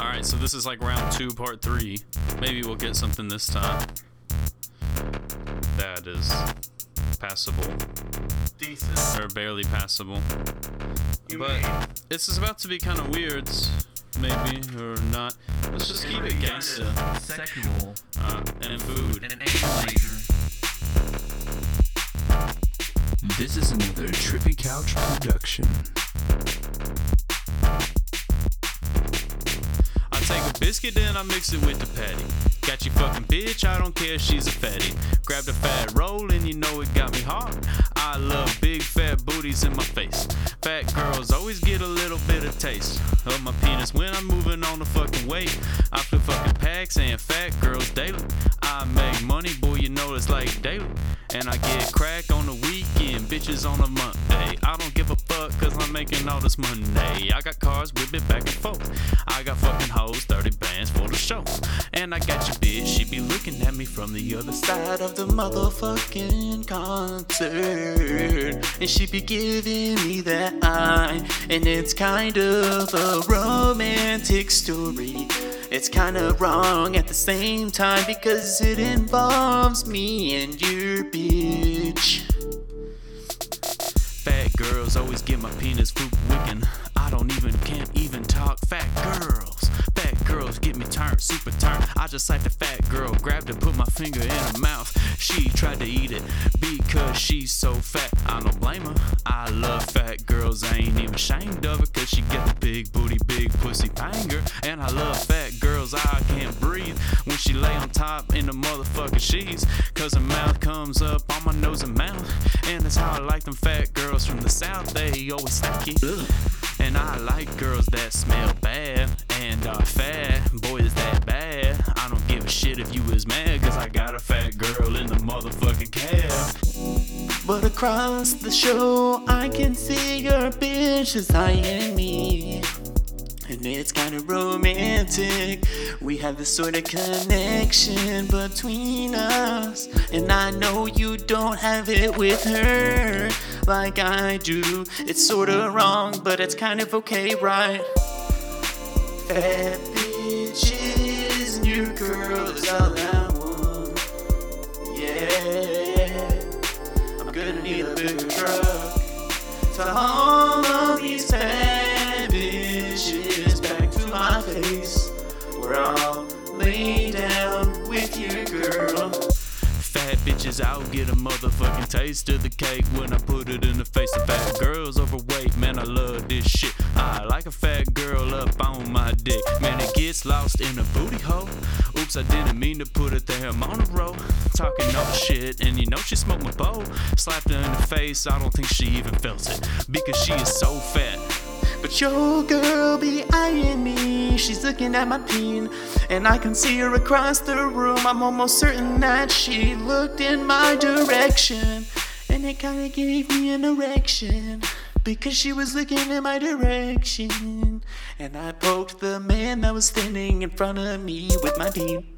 Alright, so this is like round 2, part 3. Maybe we'll get something this time. That is passable. Decent. Or barely passable. But this is about to be kind of weird. Maybe, or not. Let's just keep it gangsta. Sexual. And food. And an emulator. This is another Trippy Couch production. I take a biscuit, then I mix it with the patty. Got you fucking bitch, I don't care, she's a fatty. Grabbed a fat roll and you know it got me hard. I love big fat booties in my face. Fat girls always get a little bit of taste of my penis when I'm moving on the fucking weight. I flip fucking packs and fat girls daily. I make money, boy, you know it's like daily. And I get crack on the weekend, bitches on a Monday. I don't give a fuck cause I'm making all this money. I got cars, whip it back and forth. I got fucking hoes, 30 bands for the show. And I got your bitch, she be looking at me from the other side of the motherfucking concert. And she be giving me that eye. And it's kind of a romantic story. It's kinda wrong at the same time because it involves me and your bitch. Fat girls always get my penis poop wicking. I don't even, can't even talk. Fat girls get me turned, super turned. I just like the fat girl, grabbed her, put my finger in her mouth. She tried to eat it because she's so fat. I don't blame her. I love fat girls, I ain't even ashamed of her cause she got the big booty, big pussy banger. And I love fat girls, I can't breathe when she lay on top in the motherfucking sheets. Cause her mouth comes up on my nose and mouth. And that's how I like them fat girls from the south, they always stinky. And I like girls that smell bad and are fat. Boy, is that bad. I don't give a shit if you is mad cause I got a fat girl in the motherfucking cab. But across the show I can see your bitches eyeing me. And it's kinda romantic. We have this sort of connection between us. And I know you don't have it with her like I do. It's sorta wrong, but it's kind of okay, right? Fat bitches, new girl is all I want. Yeah, I'm gonna need a bigger truck. To all of these fat bitches, back to my face. We're all laid down with your girl. Fat bitches, I'll get a motherfucking taste of the cake when I put it in the face of fat girls overweight. Man, I love this shit. I like a fat girl up on my dick. Man, it gets lost in a booty hole. Oops, I didn't mean to put it there. I'm on a roll, talking all the shit. And you know she smoked my bowl. Slapped her in the face, I don't think she even felt it because she is so fat. But your girl be eyeing me, she's looking at my peen. And I can see her across the room, I'm almost certain that she looked in my direction. And it kinda gave me an erection, because she was looking in my direction. And I poked the man that was standing in front of me with my peen.